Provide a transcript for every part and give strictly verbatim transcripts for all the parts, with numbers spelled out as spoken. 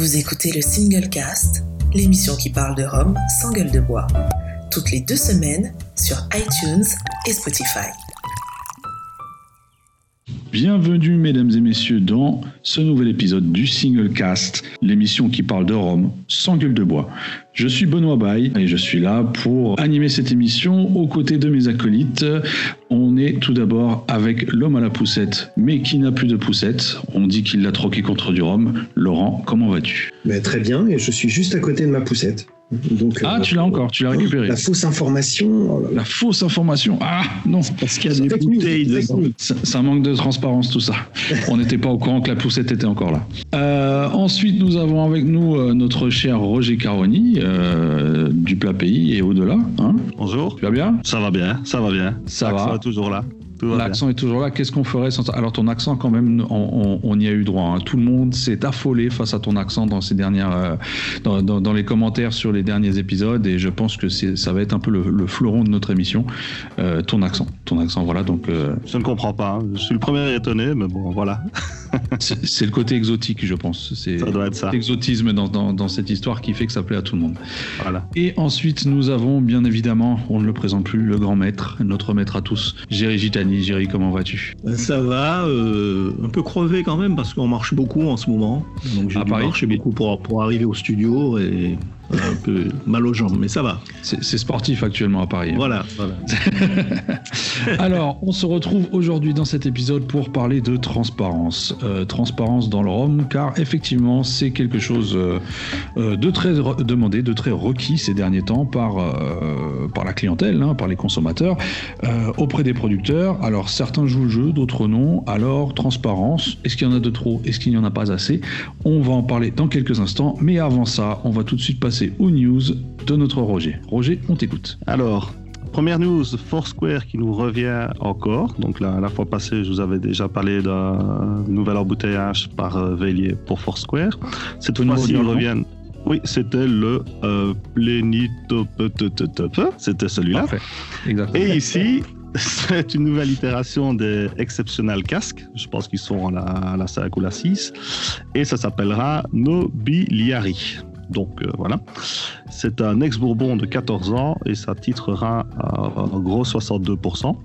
Vous écoutez le Single Cast, l'émission qui parle de rhum sans gueule de bois, toutes les deux semaines sur iTunes et Spotify. Bienvenue mesdames et messieurs dans ce nouvel épisode du Single Cast, l'émission qui parle de rhum sans gueule de bois. Je suis Benoît Baye et je suis là pour animer cette émission aux côtés de mes acolytes. On est tout d'abord avec l'homme à la poussette, mais qui n'a plus de poussette. On dit qu'il l'a troqué contre du rhum. Laurent, comment vas-tu ? Ben, très bien, et je suis juste à côté de ma poussette. Donc, ah, euh, tu l'as encore, tu l'as récupéré. La fausse information. La fausse information. Ah non, parce qu'il y a des bouteilles de... ça, ça manque de transparence tout ça. On n'était pas au courant que la poussette était encore là. Euh, ensuite, nous avons avec nous euh, notre cher Roger Caroni euh, du plat pays et au-delà. Hein, bonjour. Tu vas bien ? Ça va bien, ça va bien. Ça va. Est toujours là. L'accent est toujours là. Qu'est-ce qu'on ferait sans... Alors ton accent quand même, on, on, on y a eu droit. Hein. Tout le monde s'est affolé face à ton accent dans ces dernières, euh, dans, dans, dans les commentaires sur les derniers épisodes, et je pense que c'est, ça va être un peu le, le fleuron de notre émission. Euh, ton accent, ton accent, voilà. Donc euh... je ne comprends pas. Hein. Je suis le premier étonné, mais bon, voilà. c'est, c'est le côté exotique, je pense. C'est ça doit être ça. L'exotisme dans, dans, dans cette histoire qui fait que ça plaît à tout le monde. Voilà. Et ensuite, nous avons bien évidemment, on ne le présente plus, le grand maître, notre maître à tous, Géry Gitani. Géry, comment vas-tu ? Ça va, euh, un peu crevé quand même parce qu'on marche beaucoup en ce moment. Donc j'ai dû marcher beaucoup pour, pour arriver au studio et euh, un peu mal aux jambes, mais ça va. C'est, c'est sportif actuellement à Paris. Voilà. voilà. Alors, on se retrouve aujourd'hui dans cet épisode pour parler de transparence. Euh, transparence dans le rhum, car effectivement, c'est quelque chose euh, de très re- demandé, de très requis ces derniers temps par, euh, par la clientèle, hein, par les consommateurs, euh, auprès des producteurs. Alors certains jouent le jeu, d'autres non. Alors transparence, est-ce qu'il y en a de trop ? Est-ce qu'il n'y en a pas assez ? On va en parler dans quelques instants, mais avant ça, on va tout de suite passer aux news de notre Roger. Roger, on t'écoute. Alors, première news, Foursquare qui nous revient encore. Donc la, la fois passée, je vous avais déjà parlé d'un nouvel embouteillage par euh, Velier pour Foursquare. Cette fois-ci, ils reviennent... Oui, c'était le euh, Plénitope, c'était celui-là. Parfait. Exactement. Et ici... c'est une nouvelle itération des Exceptional Casques. Je pense qu'ils sont à la, à la cinq ou la six. Et ça s'appellera Nobiliari. Donc euh, voilà. C'est un ex-bourbon de quatorze ans et ça titrera en gros soixante-deux pour cent.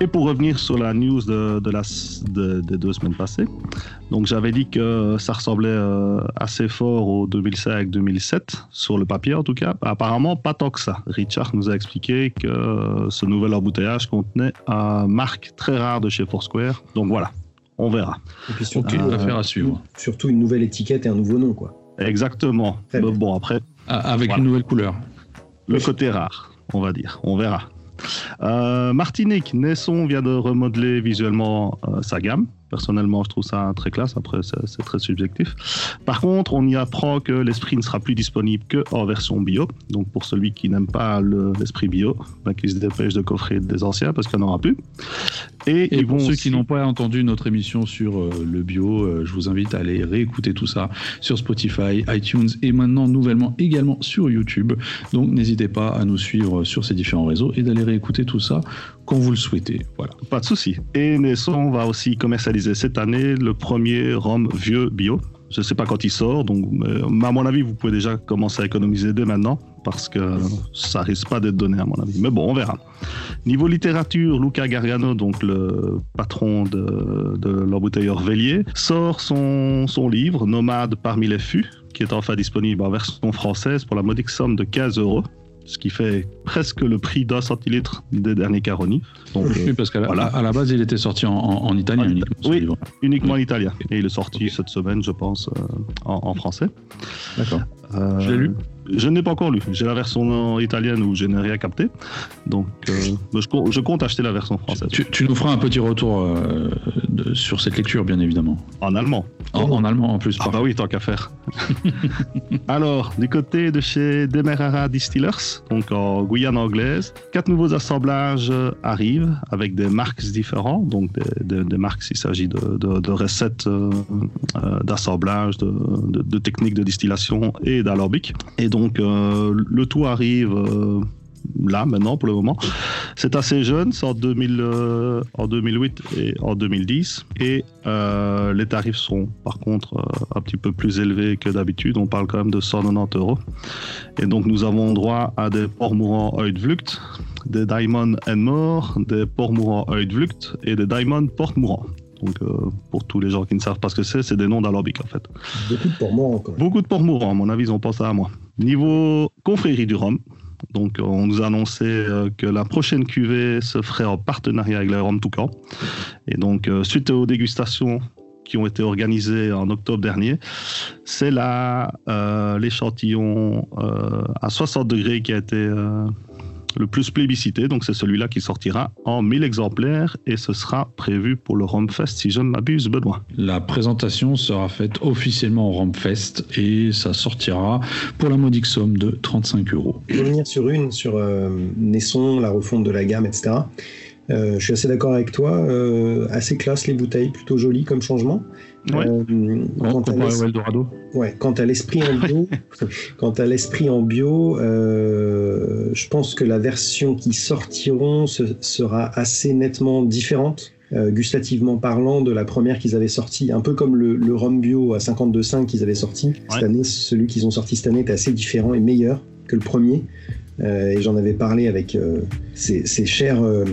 Et pour revenir sur la news de, de la, de, de deux semaines passées, donc j'avais dit que ça ressemblait euh, assez fort au deux mille cinq deux mille sept, sur le papier en tout cas. Apparemment, pas tant que ça. Richard nous a expliqué que euh, ce nouvel embouteillage contenait un marque très rare de chez Foursquare. Donc voilà, on verra. Et puis surtout, okay, euh, affaire à suivre. Surtout une nouvelle étiquette et un nouveau nom, quoi. Exactement. Mais bon, après... Avec voilà. Une nouvelle couleur. Le côté rare, on va dire. On verra. Euh, Martinique, Nesson vient de remodeler visuellement euh, sa gamme. Personnellement, je trouve ça très classe. Après, c'est, c'est très subjectif. Par contre, on y apprend que l'esprit ne sera plus disponible qu'en version bio. Donc, pour celui qui n'aime pas le, l'esprit bio, bah, qu'il se dépêche de coffrer des anciens parce qu'il n'y en aura plus. Et, et ils pour vont ceux aussi... qui n'ont pas entendu notre émission sur euh, le bio, euh, je vous invite à aller réécouter tout ça sur Spotify, iTunes et maintenant, nouvellement, également sur YouTube. Donc, n'hésitez pas à nous suivre sur ces différents réseaux et d'aller réécouter tout ça quand vous le souhaitez. Voilà. Pas de souci. Et Nesson va aussi commercialiser cette année le premier rhum vieux bio. Je ne sais pas quand il sort, donc mais à mon avis vous pouvez déjà commencer à économiser dès maintenant parce que ça risque pas d'être donné à mon avis, mais bon on verra. Niveau littérature, Luca Gargano, donc le patron de, de l'embouteilleur Velier, sort son, son livre Nomade parmi les fûts qui est enfin disponible en version française pour la modique somme de quinze euros. Ce qui fait presque le prix d'un centilitre des derniers Caroni. Donc, oui, parce qu'à la, voilà. à la base, il était sorti en, en, en italien. En uniquement, oui, livre. uniquement oui. en italien. Et il est sorti okay. cette semaine, je pense, euh, en, en français. D'accord. Euh, je l'ai lu ? Je ne l'ai pas encore lu. J'ai la version italienne où je n'ai rien capté. Donc, euh, je, je compte acheter la version française. Tu, tu nous feras un petit retour euh, de, sur cette lecture, bien évidemment. En allemand. En, en allemand, en plus. Ah bah oui, tant qu'à faire. Alors, du côté de chez Demerara Distillers, donc en Guyane anglaise, quatre nouveaux assemblages arrivent avec des marques différentes. Donc, des, des, des marques, il s'agit de, de, de recettes, euh, euh, d'assemblage, de, de, de techniques de distillation et d'alorbic. Et donc, Donc, euh, le tout arrive euh, là maintenant pour le moment. C'est assez jeune, c'est en, deux mille, euh, en deux mille huit et en deux mille dix, et euh, les tarifs sont par contre euh, un petit peu plus élevés que d'habitude. On parle quand même de cent quatre-vingt-dix euros, et donc nous avons droit à des Port Mourant uitvlucht, des Diamond and More, des Port Mourant uitvlucht et des Diamond Port Mourant. Donc, euh, pour tous les gens qui ne savent pas ce que c'est, c'est des noms d'alambic en fait. Beaucoup de Port Mourant, quand même. Beaucoup de Port Mourant, à mon avis, on pense à moi. Niveau confrérie du rhum, donc on nous a annoncé euh, que la prochaine cuvée se ferait en partenariat avec le Laurent Toucan. Et donc, euh, suite aux dégustations qui ont été organisées en octobre dernier, c'est là euh, l'échantillon euh, à soixante degrés qui a été Euh, le plus plébiscité, donc c'est celui-là qui sortira en mille exemplaires et ce sera prévu pour le Rampfest, si je ne m'abuse, Benoît. La présentation sera faite officiellement au Rampfest et ça sortira pour la modique somme de trente-cinq euros. Je vais revenir sur une, sur euh, Nesson, la refonte de la gamme, et cetera. Euh, je suis assez d'accord avec toi, euh, assez classe les bouteilles, plutôt jolies comme changement. Ouais. Euh, ouais, quant, à ouais, quant à l'esprit en bio, quant à l'esprit en bio, euh, je pense que la version qui sortiront se, sera assez nettement différente, euh, gustativement parlant, de la première qu'ils avaient sortie. Un peu comme le, le rhum bio à cinquante-deux virgule cinq qu'ils avaient sorti ouais. cette année, celui qu'ils ont sorti cette année est assez différent et meilleur que le premier. Euh, et j'en avais parlé avec euh, ces, ces chers euh,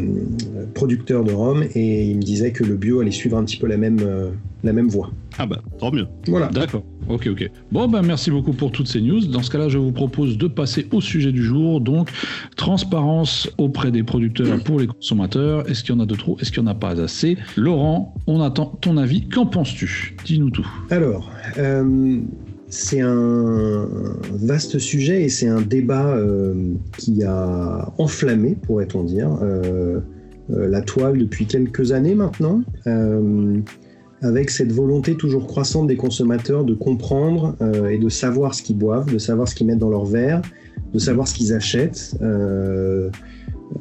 producteurs de rhum et ils me disaient que le bio allait suivre un petit peu la même, euh, la même voie. Ah bah, tant mieux. Voilà. D'accord. Ok, ok. Bon, ben, bah, merci beaucoup pour toutes ces news. Dans ce cas-là, je vous propose de passer au sujet du jour. Donc, transparence auprès des producteurs pour les consommateurs. Est-ce qu'il y en a de trop ? Est-ce qu'il n'y en a pas assez ? Laurent, on attend ton avis. Qu'en penses-tu ? Dis-nous tout. Alors, euh... c'est un vaste sujet et c'est un débat euh, qui a enflammé, pourrait-on dire, euh, euh, la toile depuis quelques années maintenant, euh, avec cette volonté toujours croissante des consommateurs de comprendre euh, et de savoir ce qu'ils boivent, de savoir ce qu'ils mettent dans leur verre, de savoir ce qu'ils achètent, euh,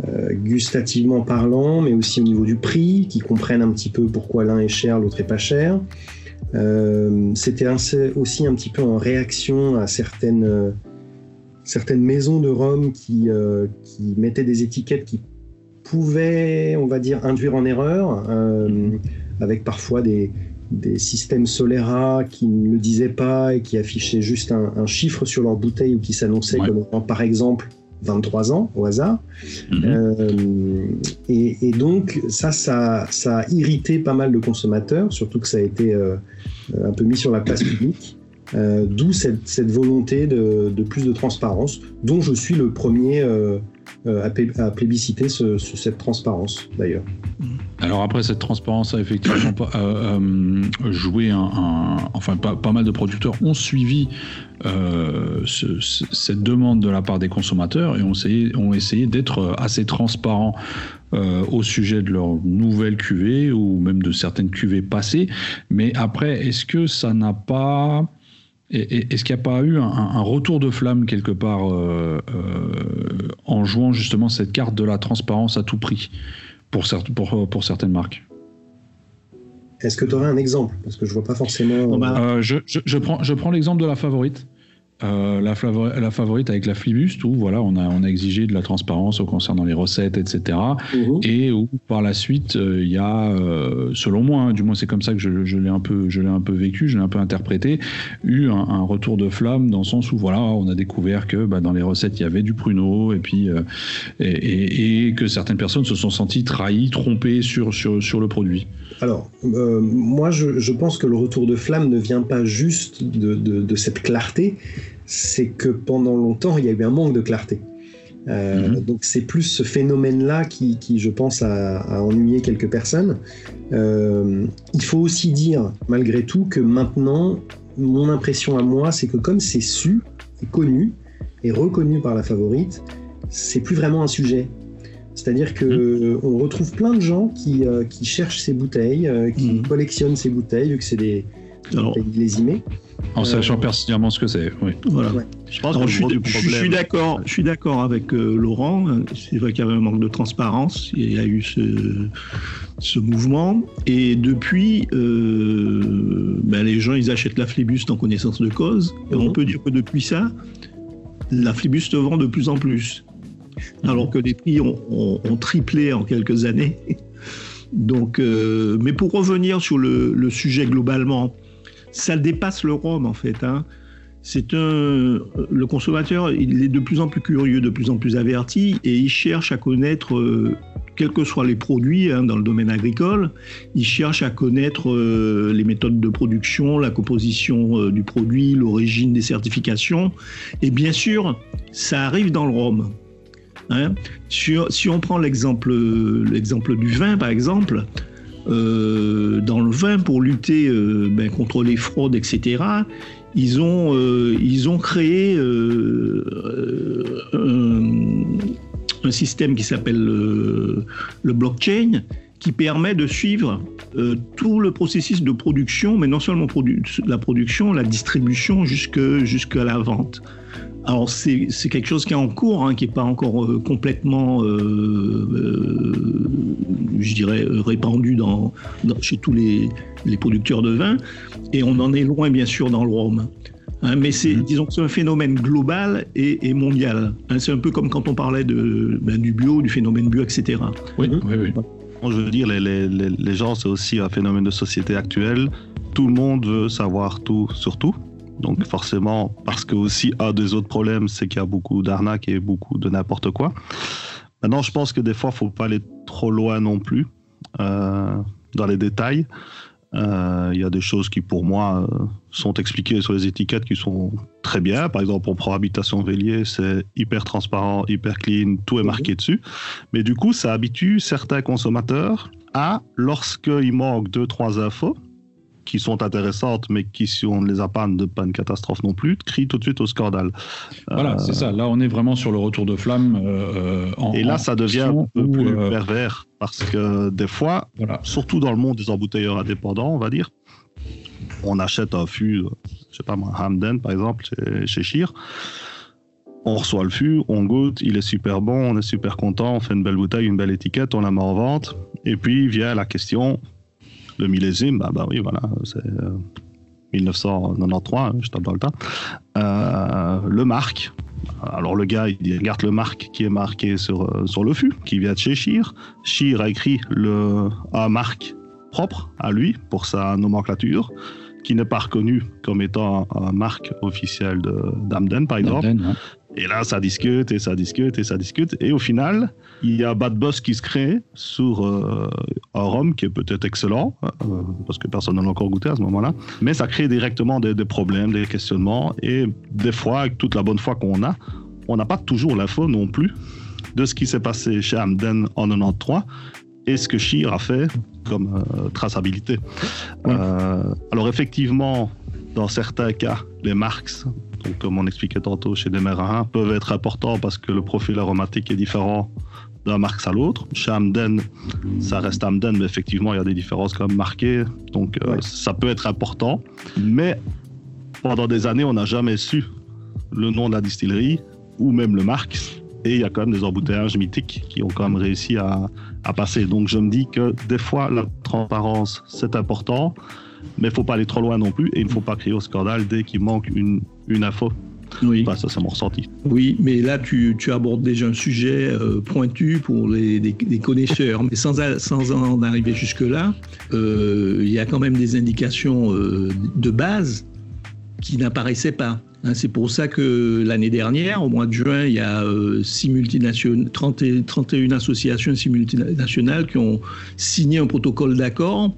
euh, gustativement parlant, mais aussi au niveau du prix, qu'ils comprennent un petit peu pourquoi l'un est cher, l'autre est pas cher. Euh, c'était un, aussi un petit peu en réaction à certaines, euh, certaines maisons de rhum qui, euh, qui mettaient des étiquettes qui pouvaient, on va dire, induire en erreur, euh, avec parfois des, des systèmes Solera qui ne le disaient pas et qui affichaient juste un, un chiffre sur leur bouteille ou qui s'annonçaient ouais. comme par exemple vingt-trois ans au hasard. Mmh. Euh, et, et donc ça, ça, ça a irrité pas mal de consommateurs, surtout que ça a été euh, un peu mis sur la place publique, euh, d'où cette, cette volonté de, de plus de transparence, dont je suis le premier euh, à, plé- à plébisciter ce, ce, cette transparence d'ailleurs. Alors après, cette transparence a effectivement pas, euh, euh, joué un, un... Enfin, pas, pas mal de producteurs ont suivi euh, ce, ce, cette demande de la part des consommateurs et ont essayé, ont essayé d'être assez transparents euh, au sujet de leurs nouvelles cuvées ou même de certaines cuvées passées. Mais après, est-ce que ça n'a pas... Et, et, est-ce qu'il n'y a pas eu un, un retour de flamme quelque part euh, euh, en jouant justement cette carte de la transparence à tout prix ? Pour, certes, pour, pour certaines marques. Est-ce que tu aurais un exemple ? Parce que je ne vois pas forcément... Non, bah, euh, je, je, je, prends, je prends l'exemple de la Favorite. Euh, la, flavori- la Favorite avec la flibuste, où voilà, on, a, on a exigé de la transparence au concernant les recettes, et cetera. Mmh. Et où par la suite, il euh, y a, euh, selon moi, hein, du moins c'est comme ça que je, je, l'ai un peu, je l'ai un peu vécu, je l'ai un peu interprété, eu un, un retour de flamme dans le sens où voilà, on a découvert que bah, dans les recettes, il y avait du pruneau, et, puis, euh, et, et, et que certaines personnes se sont senties trahies, trompées sur, sur, sur le produit. Alors, euh, moi, je, je pense que le retour de flamme ne vient pas juste de, de, de cette clarté, c'est que pendant longtemps, il y a eu un manque de clarté. Euh, mmh. Donc, c'est plus ce phénomène-là qui, qui je pense, a, a ennuyé quelques personnes. Euh, il faut aussi dire, malgré tout, que maintenant, mon impression à moi, c'est que comme c'est su, et connu, et reconnu par la Favorite, c'est plus vraiment un sujet. C'est-à-dire qu'on mmh. retrouve plein de gens qui, euh, qui cherchent ces bouteilles, euh, qui mmh. collectionnent ces bouteilles, vu que c'est des illésimiers. En euh, sachant personnellement ce que c'est, oui. Voilà. Ouais. Je pense Alors, que je, suis, je, je, suis d'accord, je suis d'accord avec euh, Laurent. C'est vrai qu'il y avait un manque de transparence. Il y a eu ce, ce mouvement. Et depuis, euh, ben, les gens, ils achètent la flibuste en connaissance de cause. Et mmh. on peut dire que depuis ça, la flibuste vend de plus en plus. alors que les prix ont, ont, ont triplé en quelques années. Donc, euh, mais pour revenir sur le, le sujet globalement, ça dépasse le rhum en fait. Hein. C'est un, le consommateur, il est de plus en plus curieux, de plus en plus averti, et il cherche à connaître, euh, quels que soient les produits hein, dans le domaine agricole, il cherche à connaître euh, les méthodes de production, la composition euh, du produit, l'origine des certifications. Et bien sûr, ça arrive dans le rhum. Hein. Sur, si on prend l'exemple, l'exemple du vin, par exemple, euh, dans le vin, pour lutter euh, ben, contre les fraudes, et cetera, ils ont, euh, ils ont créé euh, un, un système qui s'appelle le, le blockchain, qui permet de suivre euh, tout le processus de production, mais non seulement produ- la production, la distribution jusque, jusqu'à la vente. Alors c'est, c'est quelque chose qui est en cours, hein, qui n'est pas encore euh, complètement, euh, euh, je dirais, répandu dans, dans, chez tous les, les producteurs de vin. Et on en est loin, bien sûr, dans le rhum. Hein, mais c'est, mmh. disons que c'est un phénomène global et, et mondial. Hein, c'est un peu comme quand on parlait de, ben, du bio, du phénomène bio, et cetera. Oui, mmh. oui, oui. Je veux dire, les, les, les gens, c'est aussi un phénomène de société actuelle. Tout le monde veut savoir tout sur tout. Donc forcément, parce que aussi un des autres problèmes, c'est qu'il y a beaucoup d'arnaques et beaucoup de n'importe quoi. Maintenant, je pense que des fois, il ne faut pas aller trop loin non plus euh, dans les détails. Euh, y a des choses qui, pour moi, euh, sont expliquées sur les étiquettes qui sont très bien. Par exemple, on prend Habitation Vélier, c'est hyper transparent, hyper clean, tout est marqué dessus. Mais du coup, ça habitue certains consommateurs à, lorsqu'il manque deux, trois infos, qui sont intéressantes, mais qui, si on ne les a pas, ne pas une catastrophe non plus, crient tout de suite au scandale. Voilà, euh... c'est ça. Là, on est vraiment sur le retour de flamme. Euh, en, et là, en ça devient un peu plus euh... pervers, parce que des fois, voilà. surtout dans le monde des embouteilleurs indépendants, on va dire, on achète un fût, je ne sais pas moi, Hampden, par exemple, chez, chez Scheer. On reçoit le fût, on goûte, il est super bon, on est super content, on fait une belle bouteille, une belle étiquette, on la met en vente. Et puis vient la question... Le millésime, bah, bah oui, voilà, c'est euh, dix-neuf cent quatre-vingt-treize, je tape dans le tas. Euh, le marque, alors le gars, il regarde le marque qui est marqué sur, sur le fût, qui vient de chez Scheer. Scheer a écrit le, un marque propre à lui, pour sa nomenclature, qui n'est pas reconnu comme étant un, un marque officiel de, d'Amden, par exemple. D'Amden, hein. Et là, ça discute, et ça discute, et ça discute. Et au final, il y a un bad buzz qui se crée sur euh, un rhum qui est peut-être excellent, euh, parce que personne n'en a encore goûté à ce moment-là. Mais ça crée directement des, des problèmes, des questionnements. Et des fois, avec toute la bonne foi qu'on a, on n'a pas toujours l'info non plus de ce qui s'est passé chez Hampden en quatre-vingt-treize et ce que Scheer a fait comme euh, traçabilité. Ouais. Euh, alors effectivement, dans certains cas, les marques, donc comme on expliquait tantôt chez Demerara, peuvent être importants parce que le profil aromatique est différent d'un marque à l'autre. Chez Hampden, ça reste Hampden, mais effectivement, il y a des différences quand même marquées, donc euh, ouais. ça peut être important. Mais pendant des années, on n'a jamais su le nom de la distillerie ou même le marque, et il y a quand même des embouteillages mythiques qui ont quand même réussi à, à passer. Donc je me dis que des fois, la transparence, c'est important, mais il ne faut pas aller trop loin non plus, et il ne faut pas crier au scandale dès qu'il manque une, une info. Oui. Bah, ça, c'est mon ressenti. Oui, mais là, tu, tu abordes déjà un sujet euh, pointu pour les, les, les connaisseurs. Mais sans, a, sans en arriver jusque-là, euh, il y a quand même des indications euh, de base qui n'apparaissaient pas. Hein, c'est pour ça que l'année dernière, au mois de juin, il y a euh, six multinationales, trente et une associations, six multinationales qui ont signé un protocole d'accord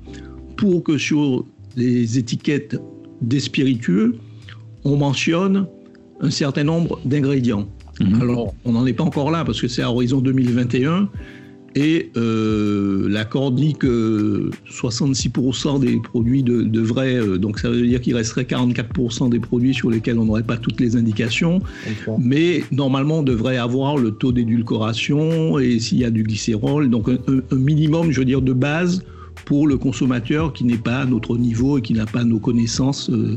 pour que sur les étiquettes des spiritueux, on mentionne un certain nombre d'ingrédients. Mmh. Alors, on n'en est pas encore là, parce que c'est à horizon deux mille vingt et un, et euh, l'accord dit que soixante-six pour cent des produits de, devraient... Euh, donc, ça veut dire qu'il resterait quarante-quatre pour cent des produits sur lesquels on n'aurait pas toutes les indications. Okay. Mais, normalement, on devrait avoir le taux d'édulcoration, et s'il y a du glycérol, donc un, un minimum, je veux dire, de base, pour le consommateur qui n'est pas à notre niveau et qui n'a pas nos connaissances. Euh,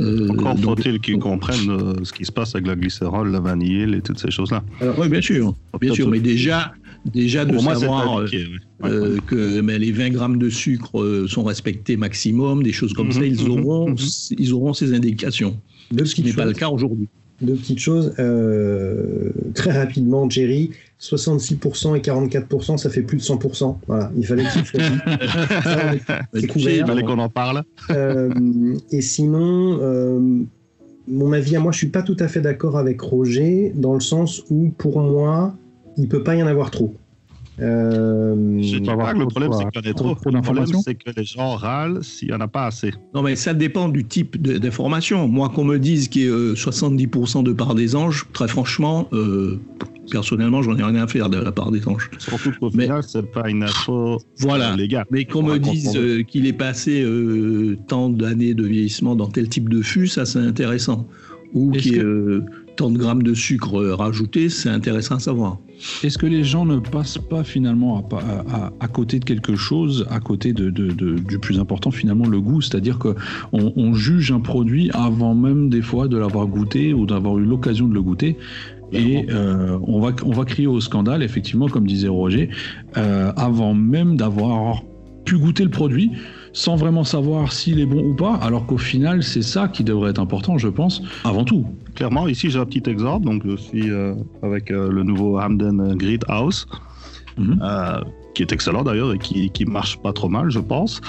euh, Encore faut-il qu'ils comprennent euh, ce qui se passe avec la glycérol, la vanille et toutes ces choses-là. Alors, oui, bien sûr, bien sûr, mais déjà, déjà de moi, savoir euh, oui. euh, que mais les vingt grammes de sucre euh, sont respectés maximum, des choses comme mmh, ça, ils, mmh, auront, mmh. ils auront ces indications, ce qui n'est pas le cas aujourd'hui. deux petites choses. Euh, très rapidement, Géry, soixante-six pour cent et quarante-quatre pour cent, ça fait plus de cent pour cent. Voilà, il fallait qu'il choisisse. Ça, on est, c'est c'est couvert, il fallait qu'on en parle. Euh, et sinon, euh, mon avis à moi, je ne suis pas tout à fait d'accord avec Roger, dans le sens où, pour moi, il ne peut pas y en avoir trop. Euh... Je pas avoir ah, le problème, c'est qu'il y en a trop. trop le problème, c'est que les gens râlent s'il n'y en a pas assez. Non, mais ça dépend du type de, d'information. Moi, qu'on me dise qu'il y a euh, soixante-dix pour cent de part des anges, très franchement, euh, personnellement, j'en ai rien à faire de la part des anges. Surtout qu'au mais... final, c'est pas une info voilà. légale. Mais qu'on me dise euh, qu'il est passé euh, tant d'années de vieillissement dans tel type de fût, ça, c'est intéressant. Ou Est-ce qu'il y que... euh, tant de grammes de sucre rajouté, c'est intéressant à savoir. Est-ce que les gens ne passent pas finalement à, à, à côté de quelque chose, à côté de, de, de, du plus important finalement, le goût, c'est-à-dire qu'on on juge un produit avant même des fois de l'avoir goûté ou d'avoir eu l'occasion de le goûter. Et euh, on, va, on va crier au scandale, effectivement, comme disait Roger, euh, avant même d'avoir pu goûter le produit, sans vraiment savoir s'il est bon ou pas, alors qu'au final, c'est ça qui devrait être important, je pense, avant tout. Clairement, ici, j'ai un petit exemple. Donc, je suis euh, avec euh, le nouveau Hampden Grit House, mm-hmm. euh, qui est excellent d'ailleurs et qui, qui marche pas trop mal, je pense.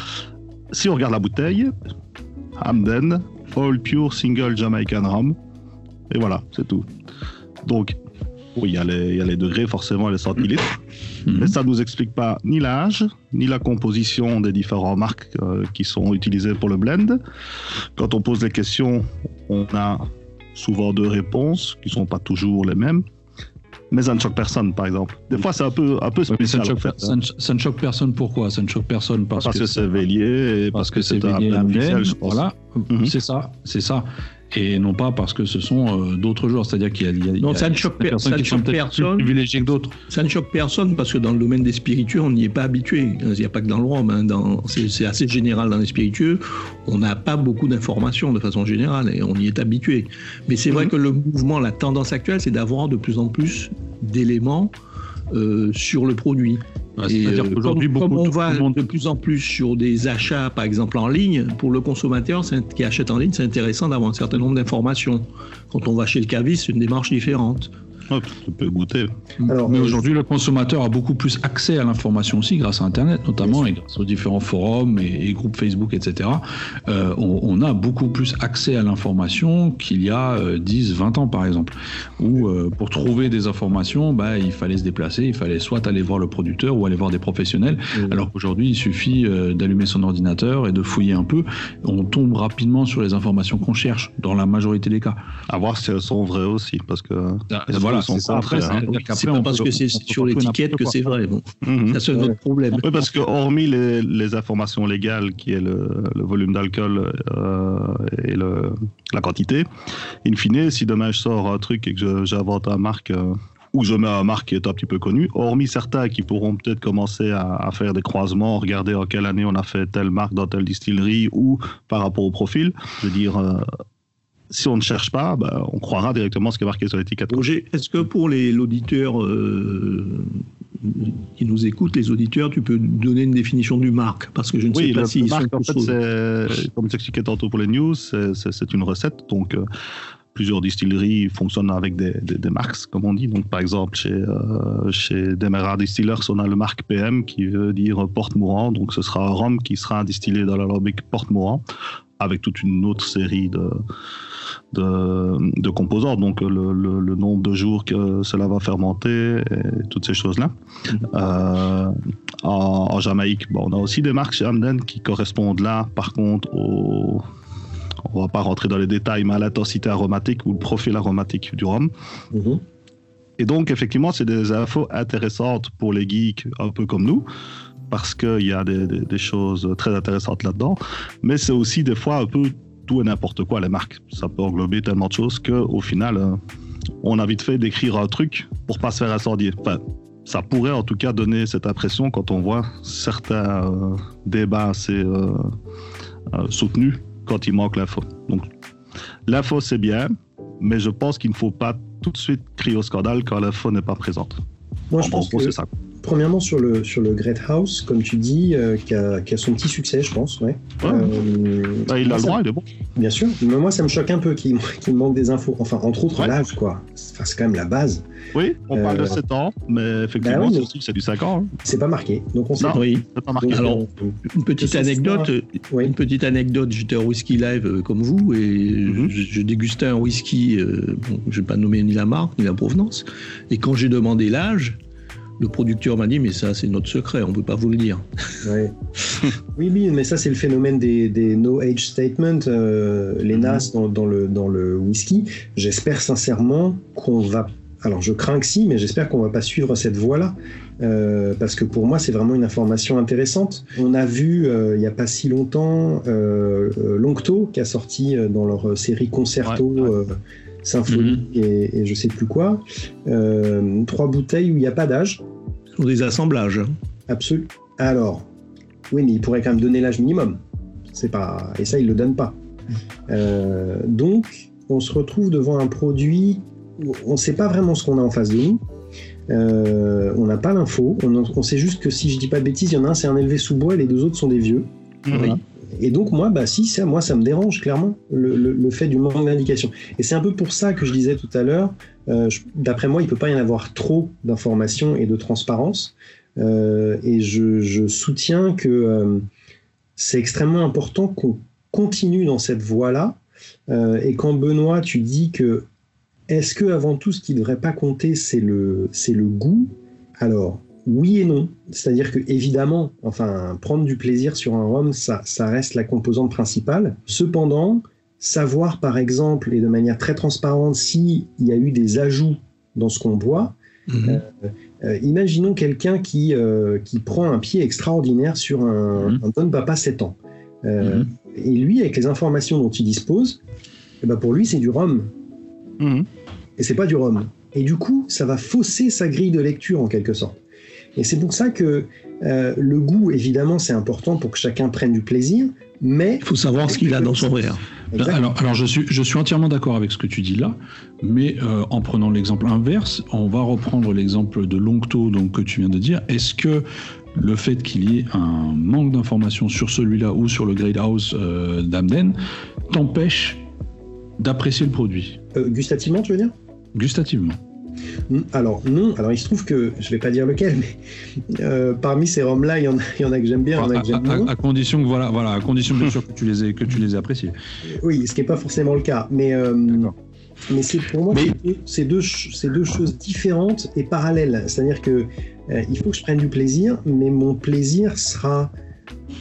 Si on regarde la bouteille, Hampden, All Pure Single Jamaican Rum, et voilà, c'est tout. Donc, oui, il y a les, il y a les degrés, forcément, les centilitres. Mmh. Mais ça ne nous explique pas ni l'âge, ni la composition des différentes marques euh, qui sont utilisées pour le blend. Quand on pose les questions, on a souvent deux réponses qui ne sont pas toujours les mêmes. Mais ça ne choque personne, par exemple. Des fois, c'est un peu, un peu spécial. Ouais, ça, ne choque, en fait. ça ne choque personne, pourquoi ? Ça ne choque personne parce, parce que, que c'est Vélier, parce que c'est, c'est un blend officiel, je pense. Voilà, mmh. c'est ça, c'est ça. Et non pas parce que ce sont euh, d'autres joueurs, c'est-à-dire qu'il y a, il y a, non, il y a ça ne choque des personnes per- qui sont peut-être personne, plus privilégiées que d'autres. Ça ne choque personne parce que dans le domaine des spiritueux, on n'y est pas habitué. Il n'y a pas que dans le rhum, hein, dans, c'est, c'est assez général dans les spiritueux. On n'a pas beaucoup d'informations de façon générale et on y est habitué. Mais c'est mm-hmm. vrai que le mouvement, la tendance actuelle, c'est d'avoir de plus en plus d'éléments euh, sur le produit. Ouais, c'est-à-dire euh, qu'aujourd'hui, comme, beaucoup comme on va monde... de plus en plus sur des achats, par exemple en ligne, pour le consommateur c'est, qui achète en ligne, c'est intéressant d'avoir un certain nombre d'informations. Quand on va chez le caviste, c'est une démarche différente. Hop, tu peux goûter. Alors, mais aujourd'hui, le consommateur a beaucoup plus accès à l'information aussi, grâce à Internet notamment, et grâce aux différents forums et, et groupes Facebook, et cetera. Euh, on, on a beaucoup plus accès à l'information qu'il y a euh, dix, vingt ans, par exemple, où euh, pour trouver des informations, bah, il fallait se déplacer, il fallait soit aller voir le producteur ou aller voir des professionnels, mmh. alors qu'aujourd'hui, il suffit euh, d'allumer son ordinateur et de fouiller un peu. On tombe rapidement sur les informations qu'on cherche, dans la majorité des cas. À voir si elles sont vraies aussi, parce que... Ah, voilà. C'est ça, après, c'est, hein. c'est pas parce peut, que c'est sur l'étiquette que c'est vrai. Bon. Mm-hmm. Ça, c'est notre problème. Oui, parce que hormis les, les informations légales, qui est le, le volume d'alcool euh, et le, la quantité, in fine, si demain je sors un truc et que je, j'invente un marque euh, ou je mets un marque qui est un petit peu connu, hormis certains qui pourront peut-être commencer à, à faire des croisements, regarder en quelle année on a fait telle marque dans telle distillerie ou par rapport au profil, je veux dire... Euh, si on ne cherche pas, bah, on croira directement ce qui est marqué sur l'étiquette. Roger, est-ce que pour les, l'auditeur euh, qui nous écoute, les auditeurs, tu peux donner une définition du marque ? Parce que je ne oui, sais pas si... Oui, marque, en fait, c'est, comme j'expliquais tantôt pour les news, c'est, c'est, c'est une recette. Donc, euh, plusieurs distilleries fonctionnent avec des, des, des marques, comme on dit. Donc, par exemple, chez, euh, chez Demerara Distillers, on a le marque P M qui veut dire Port Mourant. Donc, ce sera un rhum qui sera distillé dans l'alambic Port Mourant, avec toute une autre série de... De, de composants, donc le, le, le nombre de jours que cela va fermenter et toutes ces choses-là. Euh, en, en Jamaïque, bon, on a aussi des marques chez Hampden qui correspondent là, par contre, au... on ne va pas rentrer dans les détails, mais à l'intensité aromatique ou le profil aromatique du rhum. Mmh. Et donc, effectivement, c'est des infos intéressantes pour les geeks, un peu comme nous, parce qu'il y a des, des, des choses très intéressantes là-dedans, mais c'est aussi des fois un peu tout et n'importe quoi, les marques. Ça peut englober tellement de choses qu'au final, euh, on a vite fait d'écrire un truc pour pas se faire incendier. Enfin, ça pourrait en tout cas donner cette impression quand on voit certains euh, débats assez euh, euh, soutenus quand il manque l'info. Donc, l'info, c'est bien, mais je pense qu'il ne faut pas tout de suite crier au scandale quand l'info n'est pas présente. Moi, en je pense gros, que... c'est ça. premièrement sur le sur le Great House, comme tu dis, euh, qui a, qui a son petit succès, je pense. Ouais. Ouais. Euh, bah, il a le droit, il est bon. Bien sûr. Mais moi, ça me choque un peu qu'il, qu'il manque des infos. Enfin, entre autres, ouais. l'âge, quoi. Enfin, c'est quand même la base. Oui, on euh... parle de sept ans, mais effectivement, bah oui, mais... c'est du cinq ans. Hein. C'est pas marqué. Donc on sait. Non, oui. C'est pas marqué. Alors, une petite anecdote. Oui. Une petite anecdote. J'étais en whisky live euh, comme vous et mm-hmm. je, je dégustais un whisky. Euh, bon, je vais pas nommer ni la marque ni la provenance. Et quand j'ai demandé l'âge, le producteur m'a dit, mais ça, c'est notre secret, on ne peut pas vous le dire. Ouais. Oui, oui, mais ça, c'est le phénomène des, des no age statements, euh, les N A S dans, dans, le, dans le whisky. J'espère sincèrement qu'on va... Alors, je crains que si, mais j'espère qu'on ne va pas suivre cette voie-là, euh, parce que pour moi, c'est vraiment une information intéressante. On a vu, euh, il n'y a pas si longtemps, euh, Longueteau, qui a sorti euh, dans leur série Concerto... Ouais, ouais. Euh, symphonie mmh. et, et je sais plus quoi, euh, trois bouteilles où il n'y a pas d'âge. Ou des assemblages. Absolument. Alors, oui, mais il pourrait quand même donner l'âge minimum. C'est pas... Et ça, il ne le donne pas. Euh, donc, on se retrouve devant un produit où on ne sait pas vraiment ce qu'on a en face de nous. Euh, on n'a pas l'info. On, on sait juste que, si je ne dis pas de bêtises, il y en a un, c'est un élevé sous bois, et les deux autres sont des vieux. Mmh. Voilà. Et donc moi, bah si, ça, moi ça me dérange clairement, le, le, le fait du manque d'indication. Et c'est un peu pour ça que je disais tout à l'heure, euh, je, d'après moi, il ne peut pas y en avoir trop d'informations et de transparence. Euh, et je, je soutiens que euh, c'est extrêmement important qu'on continue dans cette voie-là. Euh, et quand Benoît, tu dis que est-ce que avant tout, ce qui ne devrait pas compter, c'est le, c'est le goût ? Alors. Oui et non, c'est-à-dire que évidemment, enfin, prendre du plaisir sur un rhum, ça, ça reste la composante principale. Cependant, savoir par exemple et de manière très transparente s'il y a eu des ajouts dans ce qu'on boit. Mm-hmm. Euh, euh, imaginons quelqu'un qui euh, qui prend un pied extraordinaire sur un, mm-hmm. un Don Papa sept ans, euh, mm-hmm. et lui, avec les informations dont il dispose, eh ben pour lui c'est du rhum, mm-hmm. et c'est pas du rhum. Et du coup, ça va fausser sa grille de lecture en quelque sorte. Et c'est pour ça que euh, le goût, évidemment, c'est important pour que chacun prenne du plaisir, mais... Il faut savoir ce qu'il a dans son verre. Alors, alors je, suis, je suis entièrement d'accord avec ce que tu dis là, mais euh, en prenant l'exemple inverse, on va reprendre l'exemple de Longueteau, donc, que tu viens de dire. Est-ce que le fait qu'il y ait un manque d'informations sur celui-là ou sur le Great House euh, d'Hampden t'empêche d'apprécier le produit ? euh, Gustativement, tu veux dire ? Gustativement. Alors non, alors il se trouve que, je ne vais pas dire lequel, mais euh, parmi ces rhums-là, il y en a, il y en a que j'aime bien, il y en a que j'aime moins. À, à, à condition que voilà, voilà, à condition bien sûr que tu les aies, que tu les aies appréciés. Oui, ce qui n'est pas forcément le cas, mais euh, mais c'est pour moi mais... c'est deux, c'est deux choses différentes et parallèles. C'est-à-dire que euh, il faut que je prenne du plaisir, mais mon plaisir sera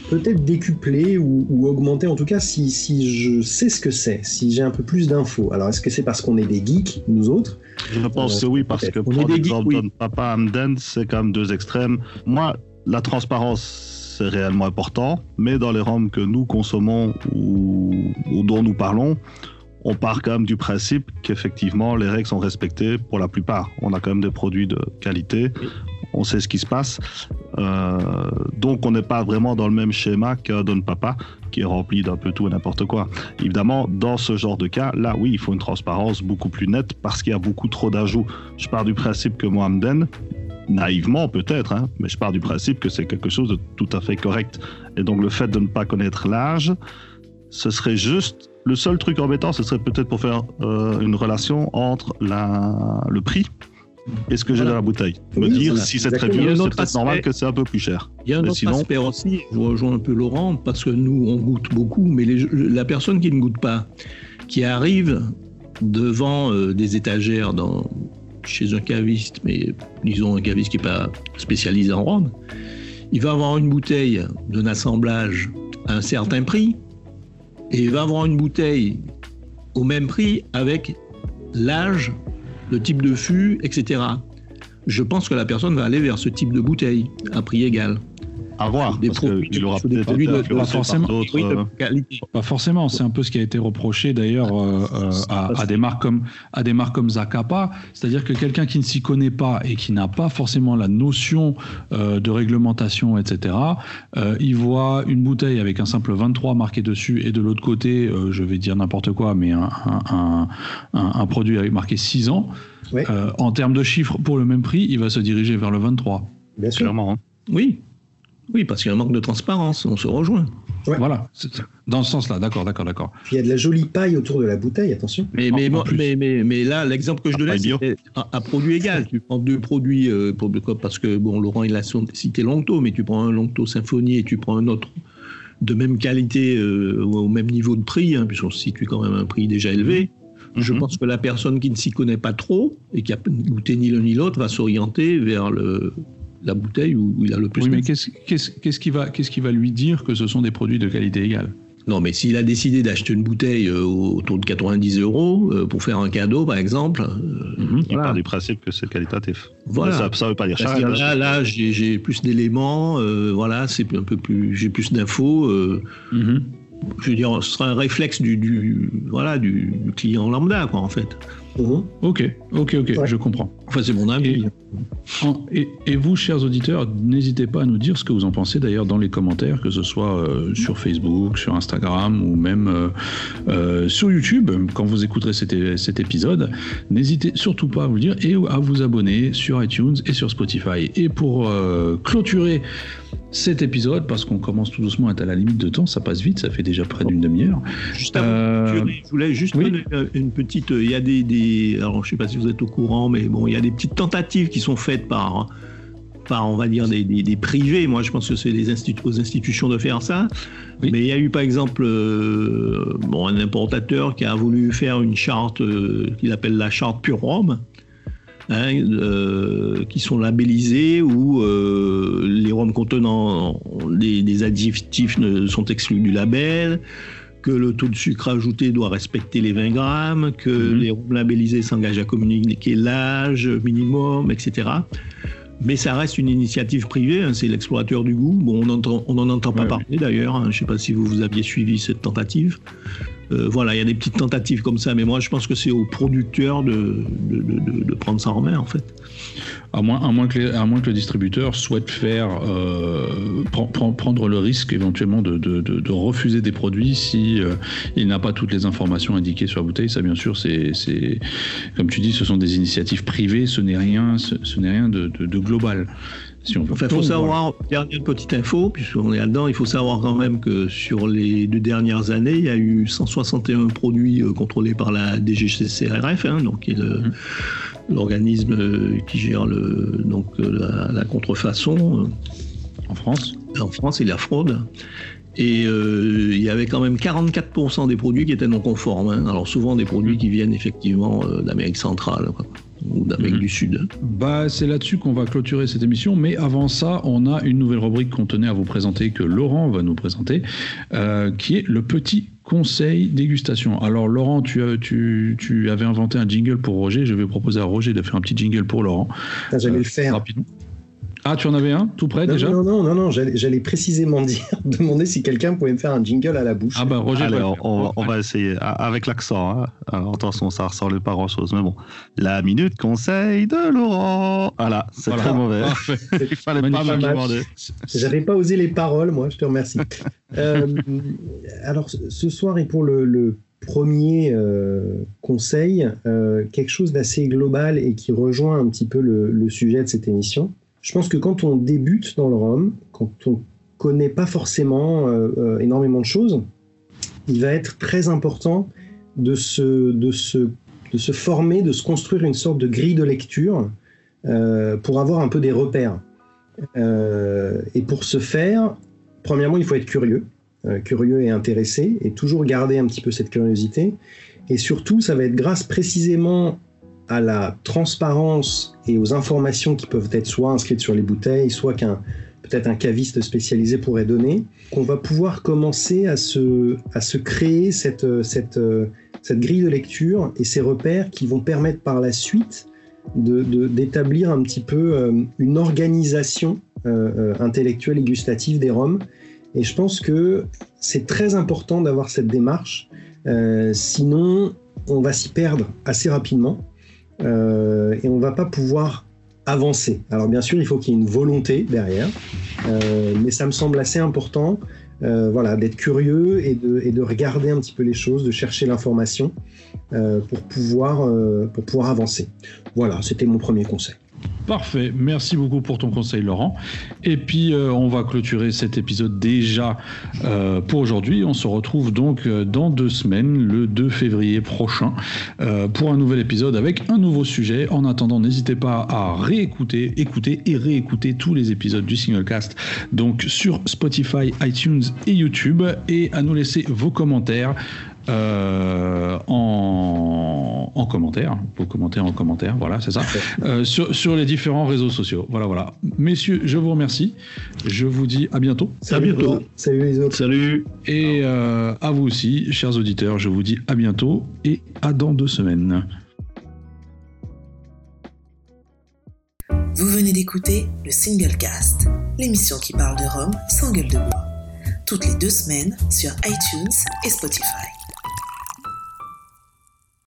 peut-être décuplé ou, ou augmenté, en tout cas si si je sais ce que c'est, si j'ai un peu plus d'infos. Alors est-ce que c'est parce qu'on est des geeks, nous autres ? Je pense euh, que oui, parce peut-être. Que prendre l'exemple Don Papa Hampden, c'est quand même deux extrêmes. Moi, la transparence, c'est réellement important, mais dans les rhums que nous consommons ou, ou dont nous parlons, on part quand même du principe qu'effectivement les règles sont respectées pour la plupart. On a quand même des produits de qualité, on sait ce qui se passe, euh, donc on n'est pas vraiment dans le même schéma qu'un Don Papa qui est rempli d'un peu tout et n'importe quoi. Évidemment, dans ce genre de cas, là oui, il faut une transparence beaucoup plus nette parce qu'il y a beaucoup trop d'ajouts. Je pars du principe que moi, Hampden, naïvement peut-être, hein, mais je pars du principe que c'est quelque chose de tout à fait correct. Et donc le fait de ne pas connaître l'âge, ce serait juste... Le seul truc embêtant, ce serait peut-être pour faire euh, une relation entre la, le prix et ce que voilà. j'ai dans la bouteille. Me oui, dire voilà. si c'est très vieux, c'est peut-être normal que c'est un peu plus cher. Il y a un mais autre sinon... aspect aussi, je rejoins un peu Laurent, parce que nous, on goûte beaucoup, mais les, la personne qui ne goûte pas, qui arrive devant euh, des étagères dans, chez un caviste, mais disons un caviste qui n'est pas spécialisé en rhum, il va avoir une bouteille d'un assemblage à un certain prix, et il va avoir une bouteille au même prix avec l'âge, le type de fût, et cetera. Je pense que la personne va aller vers ce type de bouteille à prix égal. À voir, parce qu'il aura peut-être été influencé par d'autres. Pas forcément, c'est un peu ce qui a été reproché d'ailleurs euh, euh, à, à, des marques comme, à des marques comme Zacapa, c'est-à-dire que quelqu'un qui ne s'y connaît pas et qui n'a pas forcément la notion euh, de réglementation, et cetera, euh, il voit une bouteille avec un simple vingt-trois marqué dessus et de l'autre côté, euh, je vais dire n'importe quoi, mais un, un, un, un, un produit avec marqué six ans, ouais. euh, en termes de chiffres pour le même prix, il va se diriger vers le vingt-trois. Bien sûr. Clairement, hein. Oui. Oui, parce qu'il y a un manque de transparence, on se rejoint. Ouais. Voilà, dans ce sens-là, d'accord, d'accord, d'accord. Puis il y a de la jolie paille autour de la bouteille, attention. Mais, mais, bon, mais, mais, mais là, l'exemple que je te laisse, c'est à, à produit égal. Tu prends deux produits, euh, pour, parce que, bon, Laurent, il a cité Longueteau, mais tu prends un Longueteau Symphonie et tu prends un autre de même qualité, euh, au même niveau de prix, hein, puisqu'on se situe quand même à un prix déjà élevé. Mm-hmm. Je pense que la personne qui ne s'y connaît pas trop et qui a goûté ni l'un ni l'autre va s'orienter vers le... la bouteille où il a le plus... Oui, mais qu'est-ce, qu'est-ce, qu'est-ce, qui va, qu'est-ce qui va lui dire que ce sont des produits de qualité égale ? Non, mais s'il a décidé d'acheter une bouteille euh, autour de quatre-vingt-dix euros euh, pour faire un cadeau, par exemple... Euh, mm-hmm. voilà. Il part du principe que c'est qualitatif. Voilà. Ça ne veut pas dire ça. Là, là j'ai, j'ai plus d'éléments, euh, voilà, c'est un peu plus, j'ai plus d'infos. Euh, mm-hmm. Je veux dire, ce sera un réflexe du, du, voilà, du, du client lambda, quoi, en fait. Mmh. Ok, ok, ok, ouais. Je comprends. Enfin, c'est mon avis. Et, et, et vous, chers auditeurs, n'hésitez pas à nous dire ce que vous en pensez, d'ailleurs, dans les commentaires, que ce soit euh, sur Facebook, sur Instagram ou même euh, euh, sur YouTube, quand vous écouterez cet, cet épisode. N'hésitez surtout pas à vous le dire et à vous abonner sur iTunes et sur Spotify. Et pour euh, clôturer cet épisode, parce qu'on commence tout doucement à être à la limite de temps, ça passe vite, ça fait déjà près d'une demi-heure. Juste avant, euh, je voulais juste oui. une, une petite... Il y a des... des alors je ne sais pas si vous êtes au courant, mais bon, il y a des petites tentatives qui sont faites par, par on va dire, des, des, des privés. Moi, je pense que c'est les institu- aux institutions de faire ça. Oui. Mais il y a eu, par exemple, euh, bon, un importateur qui a voulu faire une charte euh, qu'il appelle la charte Pure Rhum, hein, euh, qui sont labellisées où euh, les rhums contenant des, des additifs ne, sont exclus du label, que le taux de sucre ajouté doit respecter les vingt grammes, que mmh. les rhums labellisés s'engagent à communiquer l'âge minimum, et cetera. Mais ça reste une initiative privée, hein, c'est l'explorateur du goût. Bon, on n'en on en entend pas ouais, parler oui. d'ailleurs, hein, je ne sais pas si vous, vous aviez suivi cette tentative. Euh, voilà, il y a des petites tentatives comme ça, mais moi je pense que c'est aux producteurs de, de, de, de prendre ça en main, en fait. À moins, à, moins que les, à moins que le distributeur souhaite faire euh, pre- pre- prendre le risque éventuellement de, de, de, de refuser des produits si euh, il n'a pas toutes les informations indiquées sur la bouteille. Ça, bien sûr, c'est, c'est comme tu dis, ce sont des initiatives privées, ce n'est rien, ce, ce n'est rien de, de, de global. Si on veut. Enfin, faut savoir, dernière petite info, puisqu'on est là-dedans, il faut savoir quand même que sur les deux dernières années, il y a eu cent soixante et un produits contrôlés par la D G C C R F, hein, donc qui est le, mmh. l'organisme qui gère le, donc, la, la contrefaçon. En France ? En France, et la fraude. Et euh, il y avait quand même quarante-quatre pour cent des produits qui étaient non conformes. Hein, alors souvent des produits mmh. qui viennent effectivement d'Amérique centrale, quoi, ou d'Amérique mmh. du Sud. Bah, c'est là-dessus qu'on va clôturer cette émission, mais avant ça, on a une nouvelle rubrique qu'on tenait à vous présenter, que Laurent va nous présenter, euh, qui est le petit conseil dégustation. Alors Laurent, tu, as, tu, tu avais inventé un jingle pour Roger, je vais proposer à Roger de faire un petit jingle pour Laurent. Ça, j'allais euh, le faire. Rapidement. Ah, tu en avais un tout près non, déjà Non, non, non, non j'allais, j'allais précisément dire, demander si quelqu'un pouvait me faire un jingle à la bouche. Ah bah Roger, alors, on, on va essayer, avec l'accent, hein. Alors, attention, ça ne ressemble pas grand-chose, mais bon. La minute conseil de Laurent. Voilà, c'est voilà. très mauvais. Il fallait pas mal demander. J'avais pas osé les paroles, moi, je te remercie. euh, alors, ce soir, et pour le, le premier euh, conseil, euh, quelque chose d'assez global et qui rejoint un petit peu le, le sujet de cette émission. Je pense que quand on débute dans le rhum, quand on ne connaît pas forcément euh, euh, énormément de choses, il va être très important de se, de se, de se former, de se construire une sorte de grille de lecture euh, pour avoir un peu des repères. Euh, et pour ce faire, premièrement, il faut être curieux, euh, curieux et intéressé, et toujours garder un petit peu cette curiosité. Et surtout, ça va être grâce précisément à la transparence et aux informations qui peuvent être soit inscrites sur les bouteilles, soit qu'un peut-être un caviste spécialisé pourrait donner, qu'on va pouvoir commencer à se, à se créer cette, cette, cette grille de lecture et ces repères qui vont permettre par la suite de, de, d'établir un petit peu une organisation intellectuelle et gustative des rhums. Et je pense que c'est très important d'avoir cette démarche, euh, sinon on va s'y perdre assez rapidement. Euh, et on ne va pas pouvoir avancer. Alors bien sûr, il faut qu'il y ait une volonté derrière, euh, mais ça me semble assez important euh, voilà, d'être curieux et de, et de regarder un petit peu les choses, de chercher l'information euh, pour pouvoir, euh, pour pouvoir avancer. Voilà, c'était mon premier conseil. Parfait, merci beaucoup pour ton conseil, Laurent. Et puis euh, on va clôturer cet épisode déjà euh, pour aujourd'hui. On se retrouve donc dans deux semaines, le deux février prochain, euh, pour un nouvel épisode avec un nouveau sujet. En attendant, n'hésitez pas à réécouter, écouter et réécouter tous les épisodes du Single Cast, donc sur Spotify, iTunes et YouTube, et à nous laisser vos commentaires. Euh, en, en commentaire, pour commenter en commentaire, voilà, c'est ça, euh, sur, sur les différents réseaux sociaux. Voilà, voilà. Messieurs, je vous remercie. Je vous dis à bientôt. Salut, à bientôt. Salut les autres. Salut. Et euh, à vous aussi, chers auditeurs, je vous dis à bientôt et à dans deux semaines. Vous venez d'écouter le Single Cast, l'émission qui parle de rhum sans gueule de bois, toutes les deux semaines sur iTunes et Spotify.